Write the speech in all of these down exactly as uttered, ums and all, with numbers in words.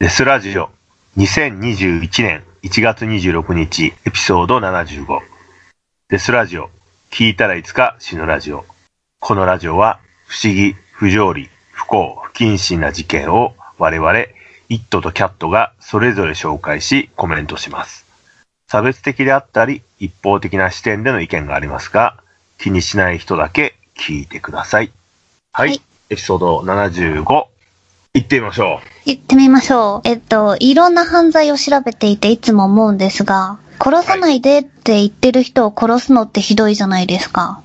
デスラジオにせんにじゅういちねんいちがつにじゅうろくにちエピソードななじゅうご、デスラジオ聞いたらいつか死ぬラジオ。このラジオは不思議、不条理、不幸、不謹慎な事件を我々イットとキャットがそれぞれ紹介しコメントします。差別的であったり一方的な視点での意見がありますが、気にしない人だけ聞いてください。はい、はい、エピソードななじゅうご行ってみましょう。行ってみましょう。えっと、いろんな犯罪を調べていていつも思うんですが、殺さないでって言ってる人を殺すのってひどいじゃないですか。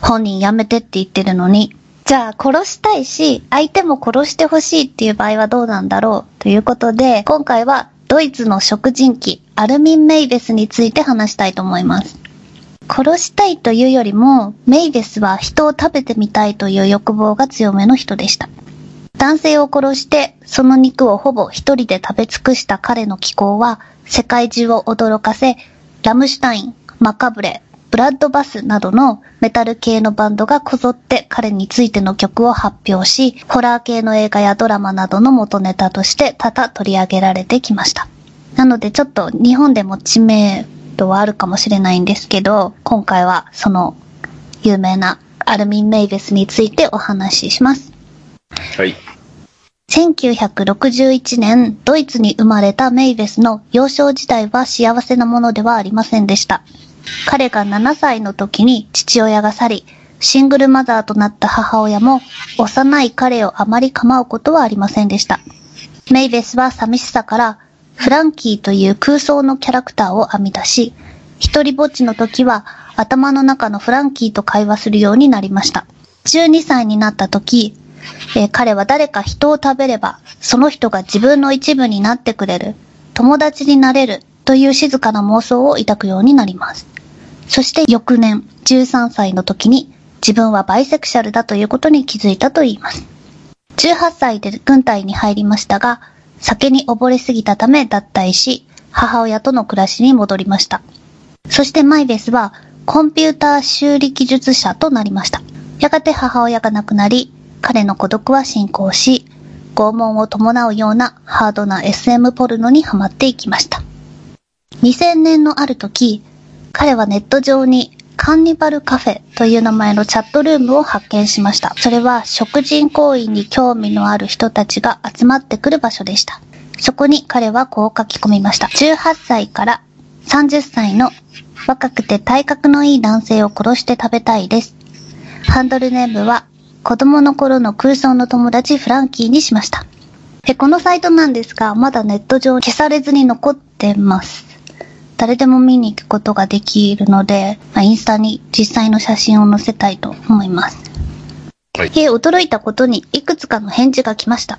本人やめてって言ってるのに。じゃあ殺したいし、相手も殺してほしいっていう場合はどうなんだろうということで、今回はドイツの食人鬼アルミン・メイベスについて話したいと思います。殺したいというよりも、メイベスは人を食べてみたいという欲望が強めの人でした。男性を殺してその肉をほぼ一人で食べ尽くした彼の奇行は世界中を驚かせ、ラムシュタイン、マカブレ、ブラッドバスなどのメタル系のバンドがこぞって彼についての曲を発表し、ホラー系の映画やドラマなどの元ネタとして多々取り上げられてきました。なのでちょっと日本でも知名度はあるかもしれないんですけど、今回はその有名なアルミン・メイベスについてお話しします。はい。せんきゅうひゃくろくじゅういちねん、ドイツに生まれたメイベスの幼少時代は幸せなものではありませんでした。彼がななさいの時に父親が去り、シングルマザーとなった母親も幼い彼をあまり構うことはありませんでした。メイベスは寂しさからフランキーという空想のキャラクターを編み出し、一人ぼっちの時は頭の中のフランキーと会話するようになりました。じゅうにさいになった時、えー、彼は誰か人を食べればその人が自分の一部になってくれる、友達になれるという静かな妄想を抱くようになります。そして翌年じゅうさんさいの時に自分はバイセクシャルだということに気づいたと言います。じゅうはっさいで軍隊に入りましたが、酒に溺れすぎたため脱退し、母親との暮らしに戻りました。そしてメイベスはコンピューター修理技術者となりました。やがて母親が亡くなり、彼の孤独は進行し、拷問を伴うようなハードな エスエム ポルノにはまっていきました。にせんねんのある時、彼はネット上にカンニバルカフェという名前のチャットルームを発見しました。それは食人行為に興味のある人たちが集まってくる場所でした。そこに彼はこう書き込みました。じゅうはっさいからさんじゅっさいの若くて体格のいい男性を殺して食べたいです。ハンドルネームは子供の頃の空想の友達フランキーにしました。え、このサイトなんですが、まだネット上消されずに残ってます。誰でも見に行くことができるので、まあ、インスタに実際の写真を載せたいと思います。はい、え、驚いたことにいくつかの返事が来ました。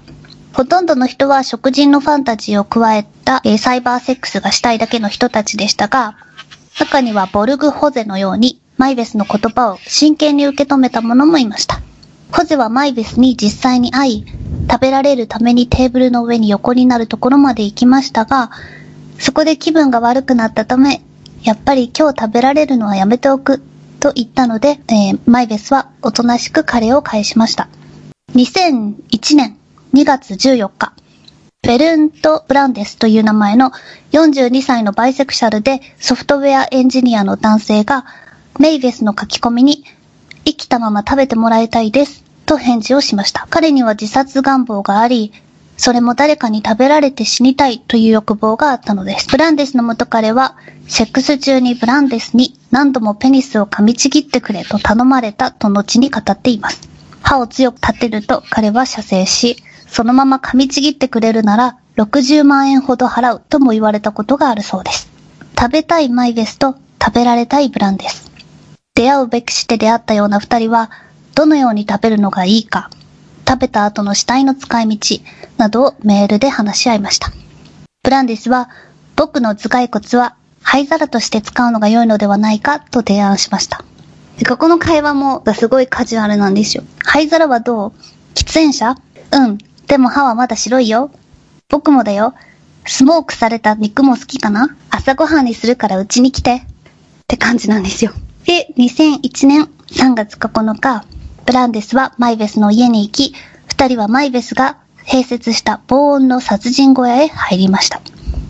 ほとんどの人は食人のファンタジーを加えた、え、サイバーセックスがしたいだけの人たちでしたが、中にはボルグ・ホゼのようにメイベスの言葉を真剣に受け止めた者もいました。ホゼはメイベスに実際に会い、食べられるためにテーブルの上に横になるところまで行きましたが、そこで気分が悪くなったため、やっぱり今日食べられるのはやめておくと言ったので、えー、メイベスはおとなしく彼を返しました。にせんいちねんにがつじゅうよっか、ベルント・ブランデスという名前のよんじゅうにさいのバイセクシャルでソフトウェアエンジニアの男性が、メイベスの書き込みに、生きたまま食べてもらいたいですと返事をしました。彼には自殺願望があり、それも誰かに食べられて死にたいという欲望があったのです。ブランデスの元彼は、セックス中にブランデスに何度もペニスを噛みちぎってくれと頼まれたと後に語っています。歯を強く立てると彼は射精し、そのまま噛みちぎってくれるならろくじゅうまんえんほど払うとも言われたことがあるそうです。食べたいメイベスと食べられたいブランデス。出会うべくして出会ったような二人は、どのように食べるのがいいか、食べた後の死体の使い道などをメールで話し合いました。ブランデスは、僕の頭蓋骨は灰皿として使うのが良いのではないかと提案しました。ここの会話もすごいカジュアルなんですよ。灰皿はどう？喫煙者？うん。でも歯はまだ白いよ。僕もだよ。スモークされた肉も好きかな？朝ごはんにするからうちに来て。って感じなんですよ。で、にせんいちねんさんがつここのか、ブランデスはメイベスの家に行き、二人はメイベスが併設した防音の殺人小屋へ入りました。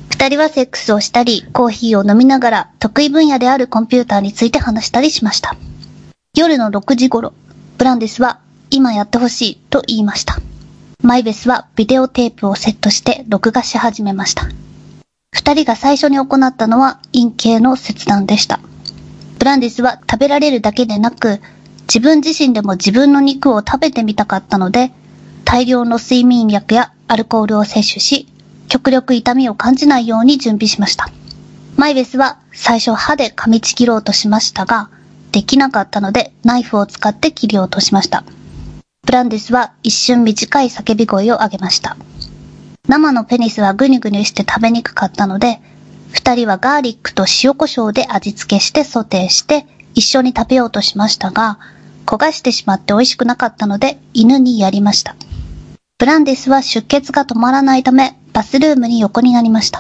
二人はセックスをしたり、コーヒーを飲みながら得意分野であるコンピューターについて話したりしました。夜のろくじ頃、ブランデスは今やってほしいと言いました。マイベスはビデオテープをセットして録画し始めました。二人が最初に行ったのは陰茎の切断でした。ブランデスは食べられるだけでなく、自分自身でも自分の肉を食べてみたかったので、大量の睡眠薬やアルコールを摂取し、極力痛みを感じないように準備しました。マイベスは最初歯で噛みちぎろうとしましたが、できなかったのでナイフを使って切り落としました。ブランデスは一瞬短い叫び声を上げました。生のペニスはグニュグニュして食べにくかったので、二人はガーリックと塩コショウで味付けしてソテーして一緒に食べようとしましたが、焦がしてしまって美味しくなかったので犬にやりました。ブランデスは出血が止まらないためバスルームに横になりました。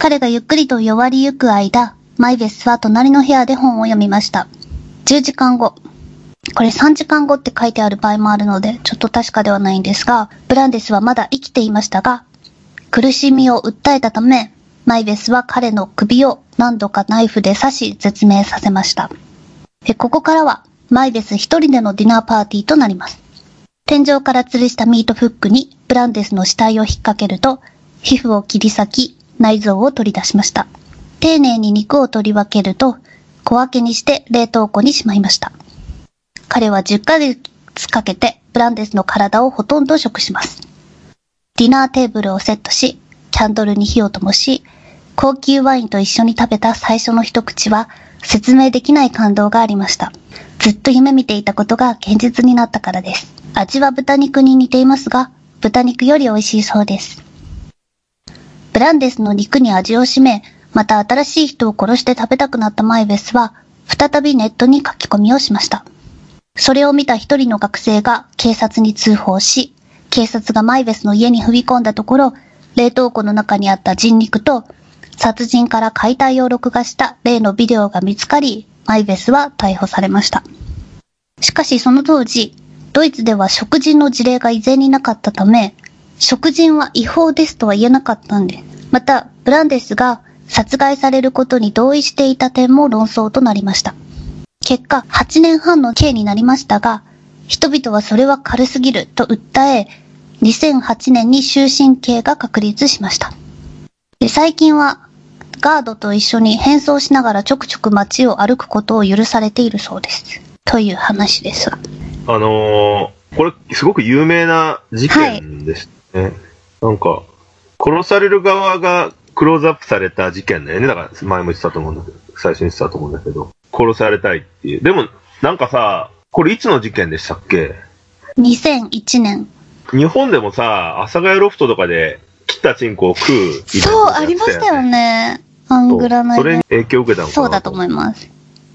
彼がゆっくりと弱りゆく間、マイベスは隣の部屋で本を読みました。じゅうじかんご、これさんじかんごって書いてある場合もあるのでちょっと確かではないんですが、ブランデスはまだ生きていましたが、苦しみを訴えたため、マイベスは彼の首を何度かナイフで刺し絶命させました。え、ここからはマイベス一人でのディナーパーティーとなります。天井から吊るしたミートフックにブランデスの死体を引っ掛けると、皮膚を切り裂き内臓を取り出しました。丁寧に肉を取り分けると、小分けにして冷凍庫にしまいました。彼はじゅっかげつかけてブランデスの体をほとんど食します。ディナーテーブルをセットし、キャンドルに火を灯し、高級ワインと一緒に食べた最初の一口は説明できない感動がありました。ずっと夢見ていたことが現実になったからです。味は豚肉に似ていますが、豚肉より美味しいそうです。ブランデスの肉に味を占め、また新しい人を殺して食べたくなったマイベスは、再びネットに書き込みをしました。それを見た一人の学生が警察に通報し、警察がマイベスの家に踏み込んだところ、冷凍庫の中にあった人肉と、殺人から解体を録画した例のビデオが見つかり、マイベスは逮捕されました。しかしその当時、ドイツでは食人の事例が依然になかったため、食人は違法ですとは言えなかったんで、また、ブランデスが殺害されることに同意していた点も論争となりました。結果、はちねんはんの刑になりましたが、人々はそれは軽すぎると訴え、にせんはちねんに終身刑が確立しました。で、最近はガードと一緒に変装しながらちょくちょく街を歩くことを許されているそうです。という話です。あのー、これすごく有名な事件ですね。はい、なんか、殺される側がクローズアップされた事件だよね。だから前も言ってたと思うんだけど、最初に言ってたと思うんだけど、殺されたいっていう。でも、なんかさ、これいつの事件でしたっけ？ にせんいちねん。日本でもさ、阿佐ヶ谷ロフトとかで切ったチンコを食う。そう、ありましたよね。アングラナイで。それに影響を受けたのかなと。そうだと思います。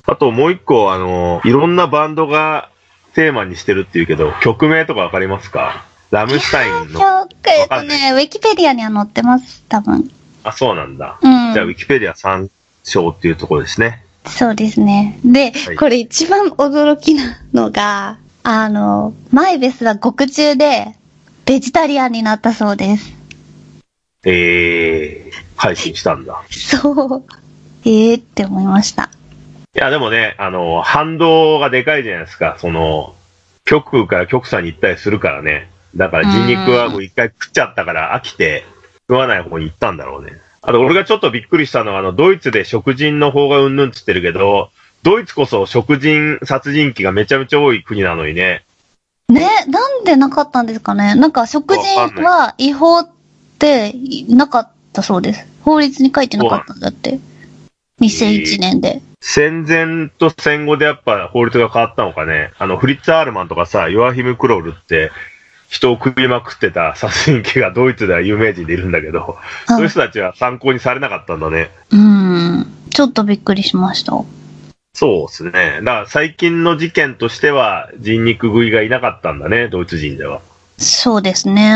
あともう一個、あの、いろんなバンドがテーマにしてるっていうけど、曲名とかわかりますか？ラムシュタインの。曲、えっとね、ウィキペディアには載ってます、多分。あ、そうなんだ。うん、じゃあ、ウィキペディア参照っていうところですね。そうですね。で、はい、これ一番驚きなのが、あの、マイベスは獄中で、ベジタリアンになったそうです。ええー、配信したんだ。そう。ええー、って思いました。いや、でもね、あの、反動がでかいじゃないですか。その、局から局さんに行ったりするからね。だから人肉はもう一回食っちゃったから飽きて、食わない方に行ったんだろうね。あと、俺がちょっとびっくりしたのは、あの、ドイツで食人の方がうんぬんつってるけど、ドイツこそ食人、殺人鬼がめちゃめちゃ多い国なのにね。ね、なんでなかったんですかね。なんか食人は違法ってなかったそうです。法律に書いてなかったんだって。にせんいちねんで、えー。戦前と戦後でやっぱ法律が変わったのかね。あの、フリッツ・アールマンとかさ、ヨアヒム・クロールって人を食いまくってた殺人鬼がドイツでは有名人でいるんだけど、そういう人たちは参考にされなかったんだね。うん。ちょっとびっくりしました。そうですね。だから最近の事件としては人肉食いがいなかったんだね、ドイツ人では。そうですね。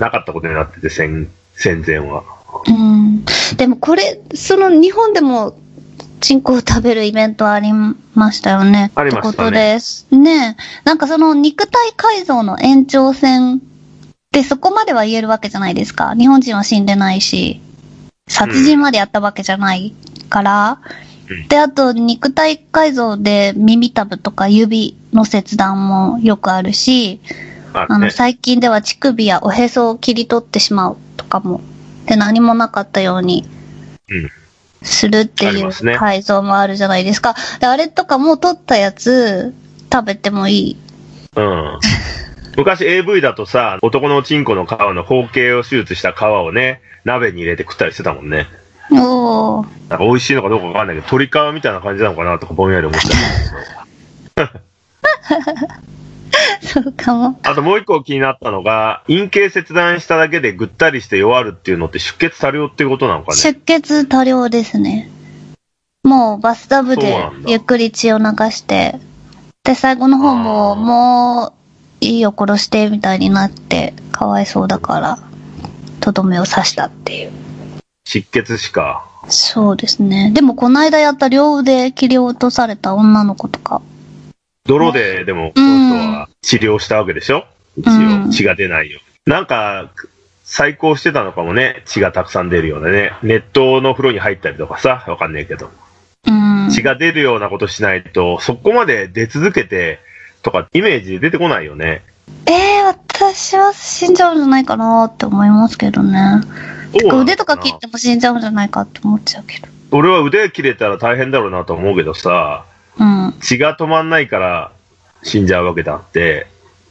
なかったことになってて、戦、戦前は。うん。でもこれ、その日本でもチンコを食べるイベントありましたよね。ありましたね。ってことです。ねえ。なんかその肉体改造の延長線で、そこまでは言えるわけじゃないですか。日本人は死んでないし、殺人までやったわけじゃないから。うん、で、あと、肉体改造で耳たぶとか指の切断もよくあるし、あ、ね、あの、最近では乳首やおへそを切り取ってしまうとかも、で、何もなかったようにするっていう改造もあるじゃないですか。で、あれとかも取ったやつ食べてもいい。うん。昔 エーブイ だとさ、男のチンコの皮の包茎を手術した皮をね、鍋に入れて食ったりしてたもんね。おー。なんか美味しいのかどうかわかんないけど、鶏皮みたいな感じなのかなとかぼんやり思ったり。そうかも。あともう一個気になったのが、陰茎切断しただけでぐったりして弱るっていうのって出血多量っていうことなのかね。出血多量ですね。もうバスタブでゆっくり血を流して、で、最後の方ももう、いいよ殺してみたいになってかわいそうだからとどめを刺したっていう。失血死か。そうですね。でもこの間やった両腕切り落とされた女の子とか泥で、ね、でも本当は治療したわけでしょ、うん、一応血が出ないよ、うん、なんか再興してたのかもね。血がたくさん出るようなね、熱湯の風呂に入ったりとかさ、わかんねえけど、うん、血が出るようなことしないとそこまで出続けてとかイメージ出てこないよね。えー、私は死んじゃうんじゃないかなって思いますけどね。腕とか切っても死んじゃうんじゃないかって思っちゃうけど。俺は腕切れたら大変だろうなと思うけどさ、うん、血が止まんないから死んじゃうわけだって、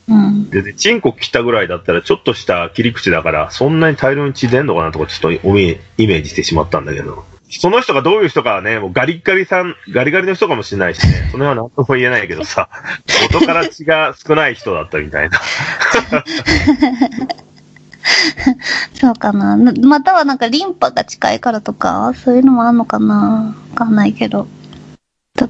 うん、で、チンコ切ったぐらいだったらちょっとした切り口だからそんなに大量に血出んのかなとかちょっとイメージしてしまったんだけど、その人がどういう人かはね、もうガリガリさん、ガリガリの人かもしれないしね、その辺は何とも言えないけどさ、元から血が少ない人だったみたいな。そうかな。またはなんかリンパが近いからとか、そういうのもあんのかな。わかんないけど。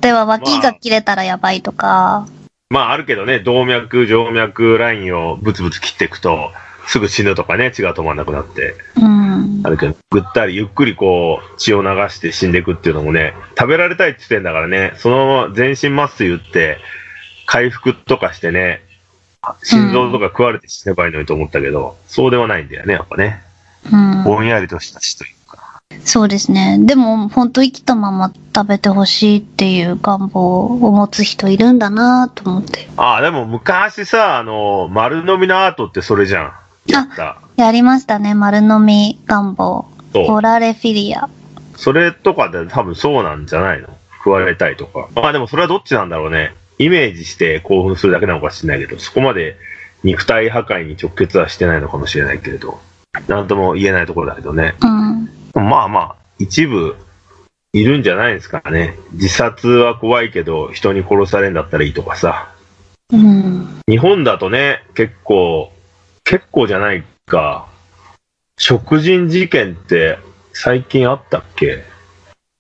例えば脇が切れたらやばいとか。まあ、まあ、あるけどね、動脈、静脈ラインをブツブツ切っていくと、すぐ死ぬとかね、血が止まんなくなって。うん。あるけど、ぐったりゆっくりこう、血を流して死んでいくっていうのもね、食べられたいって言ってんだからね、そのまま全身麻酔打って、回復とかしてね、心臓とか食われて死ねばいいのにと思ったけど、うん、そうではないんだよね、やっぱね。うん。ぼんやりとした死というか。そうですね。でも、ほんと生きたまま食べてほしいっていう願望を持つ人いるんだなと思って。ああ、でも昔さ、あの、丸飲みのアートってそれじゃん。あ、やりましたね。丸飲み願望。オラレフィリア。それとかで多分そうなんじゃないの？食われたいとか。まあでもそれはどっちなんだろうね。イメージして興奮するだけなのかもしれないけど、そこまで肉体破壊に直結はしてないのかもしれないけれど、なんとも言えないところだけどね。うん、まあまあ、一部いるんじゃないですかね。自殺は怖いけど、人に殺されるんだったらいいとかさ。うん、日本だとね、結構、結構じゃないか。食人事件って最近あったっけ？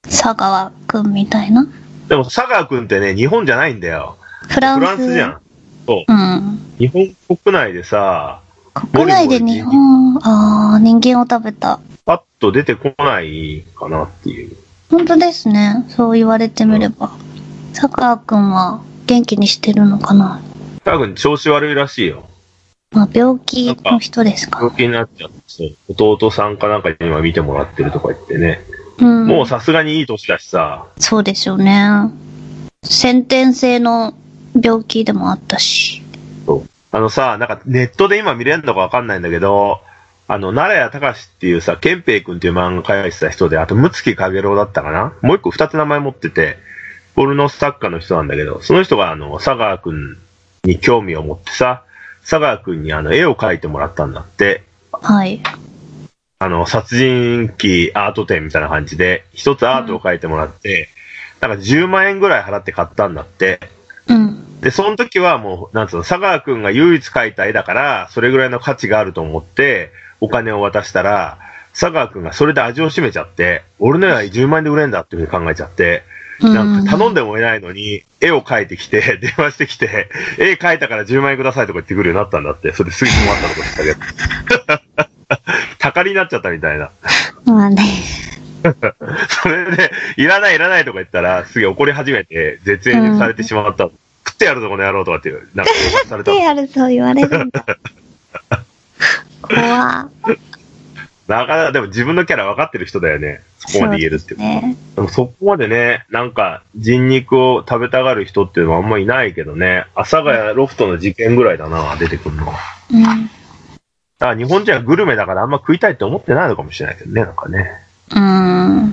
佐川くんみたいな。でも佐川くんってね、日本じゃないんだよ。フランス。フランスじゃん。そう。うん、日本国内でさ、国内で日本、ボリボリああ、人間を食べた。パッと出てこないかなっていう。本当ですね。そう言われてみれば。うん、佐川くんは元気にしてるのかな。佐川くん調子悪いらしいよ。まあ、病気の人ですか、ね、病気になっちゃう。弟さんかなんかに今見てもらってるとか言ってね、うん、もうさすがにいい年だしさ。そうですよね。先天性の病気でもあったし。そうあのさ、なんかネットで今見れるのかわかんないんだけど、あの奈良谷隆っていうさ、憲兵君っていう漫画描いてた人で、あと六月陽郎だったかな、もう一個二つ名前持っててポルノ作家の人なんだけど、その人があの佐川君に興味を持ってさ、佐川くんにあの絵を描いてもらったんだって。はい。あの、殺人鬼アート展みたいな感じで、一つアートを描いてもらって、うん、なんかじゅうまんえんぐらい払って買ったんだって。うん。で、その時はもう、なんつうの、佐川くんが唯一描いた絵だから、それぐらいの価値があると思って、お金を渡したら、佐川くんがそれで味を占めちゃって、俺の絵はじゅうまんえんで売れんだっていうふうに考えちゃって、なんか頼んでもいないのに、絵を描いてきて、電話してきて、絵描いたからじゅうまんえんくださいとか言ってくるようになったんだって、それですぐ困ったとか言ったけど。たかりになっちゃったみたいな。まあね。それで、いらないいらないとか言ったら、すげえ怒り始めて、絶縁にされてしまった。うん、食ってやるぞこの野郎とかっていう、なんか、された。食ってやるぞ言われるんだ。怖なかなか、でも自分のキャラ分かってる人だよね。そこまで言えるっていう。そうですね。でもそこまでね、なんか人肉を食べたがる人っていうのはあんまいないけどね。阿佐ヶ谷ロフトの事件ぐらいだな、出てくるのは。うん。だから日本人はグルメだからあんま食いたいって思ってないのかもしれないけどね、なんかね。う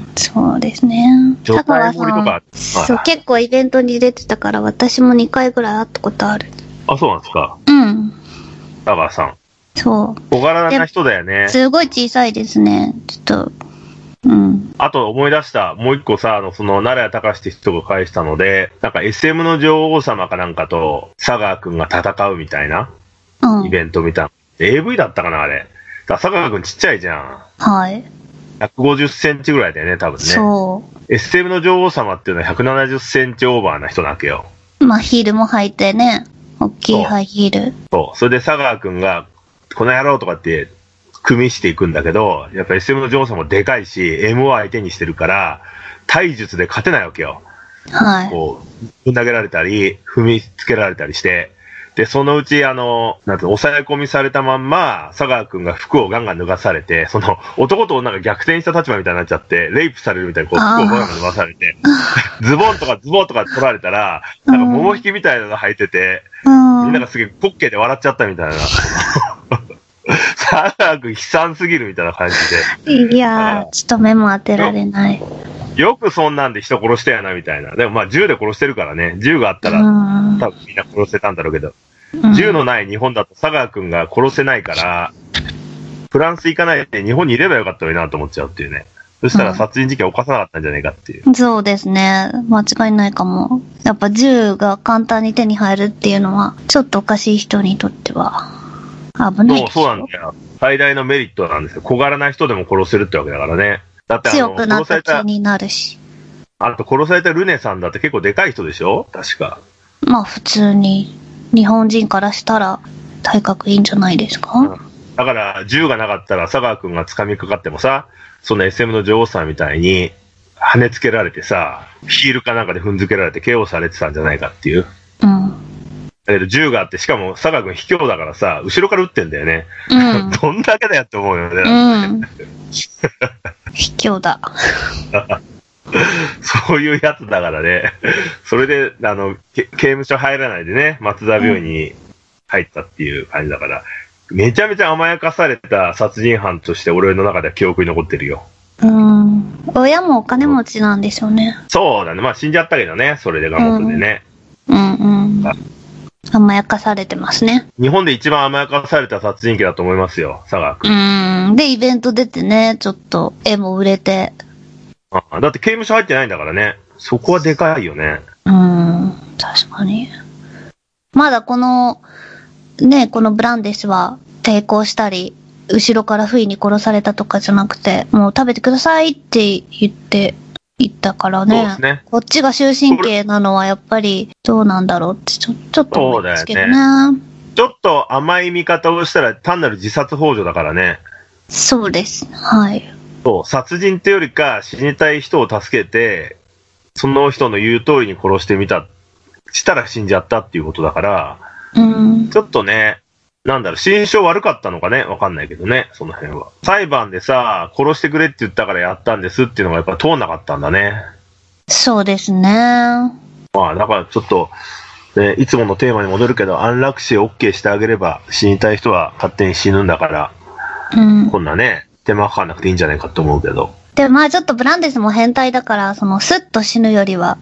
ん、そうですね。香川さん、そう、結構イベントに出てたから私もにかいぐらい会ったことある。あ、そうなんですか。うん。香川さん。そう。小柄な人だよね。すごい小さいですね。ちょっと。うん。あと思い出した。もう一個さ、あの、その、奈良隆って人が返したので、なんか エスエム の女王様かなんかと、佐川くんが戦うみたいな、イベントみたいな。うん、エーブイ だったかな、あれ。だ佐川くんちっちゃいじゃん。はい。ひゃくごじゅっセンチぐらいだよね、多分ね。そう。エスエム の女王様っていうのはひゃくななじゅっセンチオーバーな人なわけよ。まあ、ヒールも履いてね。大きいハイヒール。そう。それで佐川くんが、この野郎とかって組みしていくんだけど、やっぱ エスエム の女王様もでかいし、エム を相手にしてるから、体術で勝てないわけよ。はい。こう、投げられたり、踏みつけられたりして、で、そのうち、あの、なんていうの、抑え込みされたまんま、佐川くんが服をガンガン脱がされて、その、男と女が逆転した立場みたいになっちゃって、レイプされるみたいに、こう、服をガンガン脱がされて、ズボンとかズボンとか取られたら、なんか桃引きみたいなの履いてて、みんながすげえポッケで笑っちゃったみたいな。佐川くん悲惨すぎるみたいな感じで。いやー、ちょっと目も当てられない。よくそんなんで人殺したやなみたいな。でもまあ銃で殺してるからね。銃があったら多分みんな殺せたんだろうけど。銃のない日本だと佐川くんが殺せないから、フランス行かないで日本にいればよかったのになと思っちゃうっていうね。そしたら殺人事件を犯さなかったんじゃないかっていう、うん。そうですね。間違いないかも。やっぱ銃が簡単に手に入るっていうのは、ちょっとおかしい人にとっては。危ない。そう、そうなんだよ。最大のメリットなんですよ。小柄な人でも殺せるってわけだからね。だってあの、強くなった気になるし。あと殺されたルネさんだって結構でかい人でしょ？確か。まあ普通に、日本人からしたら体格いいんじゃないですか？うん、だから銃がなかったら佐川くんが掴みかかってもさ、その エスエム の女王さんみたいに跳ねつけられてさ、ヒールかなんかで踏んづけられて ケーオー されてたんじゃないかっていう。うん。銃があって、しかも佐川君卑怯だからさ、後ろから撃ってんだよね。うん、どんだけだよって思うよね。うん、卑怯だ。そういうやつだからね。それで、あの、刑務所入らないでね、松田病院に入ったっていう感じだから、うん、めちゃめちゃ甘やかされた殺人犯として俺の中では記憶に残ってるよ。うん。親もお金持ちなんでしょうね。そうだね。まあ死んじゃったけどね、それでが元でね。うん、うん、うん。甘やかされてますね。日本で一番甘やかされた殺人鬼だと思いますよ、佐川君。うん。で、イベント出てね、ちょっと絵も売れて。あ、だって刑務所入ってないんだからね。そこはでかいよね。うん、確かに。まだこの、ね、このブランデスは抵抗したり、後ろから不意に殺されたとかじゃなくて、もう食べてくださいって言って、言ったからね。ね、こっちが終身刑なのはやっぱりどうなんだろうってちょ、ちょっと思うんですけどね。ね、ちょっと甘い見方をしたら単なる自殺幇助だからね。そうです。はい。そう、殺人ってよりか死にたい人を助けて、その人の言う通りに殺してみた、したら死んじゃったっていうことだから、うん、ちょっとね、なんだろう、心証悪かったのかね、わかんないけどね、その辺は。裁判でさ、殺してくれって言ったからやったんですっていうのがやっぱ通んなかったんだね。そうですね。まあ、だからちょっと、ね、いつものテーマに戻るけど、安楽死 OK してあげれば死にたい人は勝手に死ぬんだから、うん、こんなね、手間かかんなくていいんじゃないかと思うけど。でもまあちょっとブランデスも変態だから、そのスッと死ぬよりは、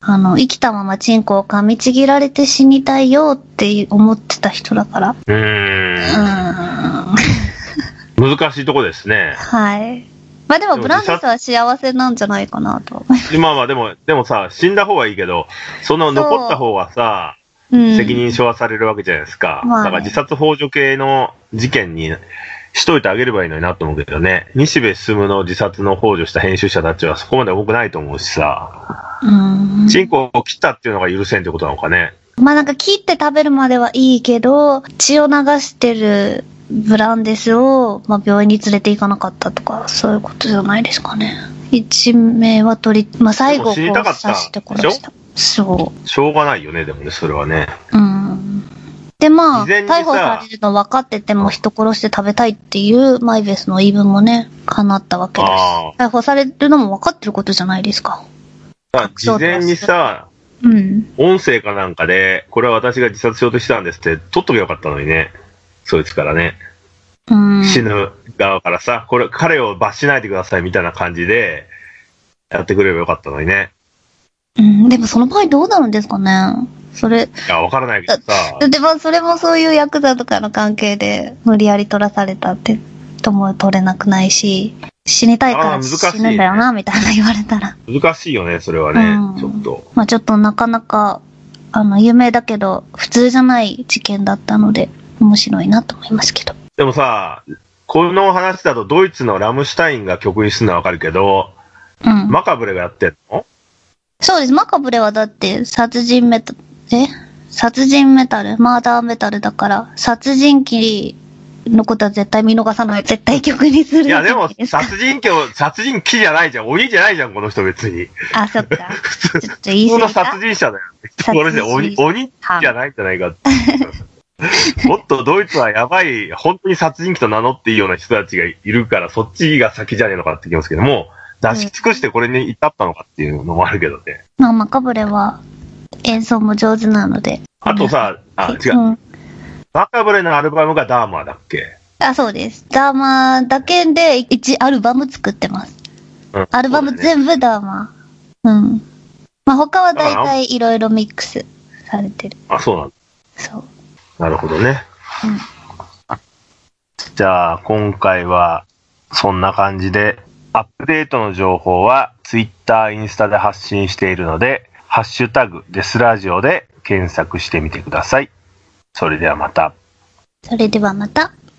あの、生きたままチンコを噛みちぎられて死にたいよって思ってた人だから。うーん。難しいとこですね。はい。まあでも、ブランデスは幸せなんじゃないかなと。今はでも、でもさ、死んだ方はいいけど、その残った方はさ、責任所はされるわけじゃないですか。まあね、だから自殺幇助系の事件にしといてあげればいいのになと思うけどね。西部進の自殺の幇助した編集者たちはそこまで多くないと思うしさ。うん、チンコを切ったっていうのが許せんってことなのかね。まあなんか切って食べるまではいいけど、血を流してるブランデスを、まあ、病院に連れて行かなかったとか、そういうことじゃないですかね。一命は取り、まあ最後を刺して殺した。そう。しょうがないよね、でもね、それはね。うん。で、まあ、逮捕されるの分かってても人殺して食べたいっていうマイベースの言い分もね、叶ったわけです。逮捕されるのも分かってることじゃないですか。あ、事前にさ、うん、音声かなんかで、これは私が自殺しようとしたんですって、取っとけばよかったのにね、そいつからね。うん、死ぬ側からさ、これ、彼を罰しないでくださいみたいな感じで、やってくれればよかったのにね。うん、でもその場合どうなるんですかね。それ。いや、わからないけどさ。でもそれもそういうヤクザとかの関係で、無理やり取らされたって、とも取れなくないし、死にたいから死ぬんだよな、みたいな言われたら。難しいよね、それはね、うん、ちょっと。まあちょっとなかなか、あの、有名だけど、普通じゃない事件だったので、面白いなと思いますけど。でもさ、この話だとドイツのラムシュタインが曲にするのはわかるけど、うん、マカブレがやってんの？そうです。マカブレはだって殺人メタ、え？殺人メタル、マーダーメタルだから、殺人鬼のことは絶対見逃さない。絶対曲にする。いやでも、殺人鬼、殺人鬼じゃないじゃん。鬼じゃないじゃん、この人別に。あ、そっか。普通、普通の殺人者だよ。これで鬼、鬼じゃないんじゃないかって。もっとドイツはやばい、本当に殺人鬼と名乗っていいような人たちがいるから、そっちが先じゃねえのかって言いますけども、出し尽くしてこれに至ったのかっていうのもあるけどね。まあ、マカブレは演奏も上手なので。あとさ、あ、違う。うん、マカブレのアルバムがダーマーだっけ？あ、そうです。ダーマーだけでいちアルバム作ってます。うん、アルバム全部ダーマー。うん。まあ、他は大体いろいろミックスされてる。あ、そうなんだ。そう。なるほどね。うん、じゃあ、今回はそんな感じで、アップデートの情報は Twitter、インスタで発信しているので、ハッシュタグデスラジオで検索してみてください。それではまた。それではまた。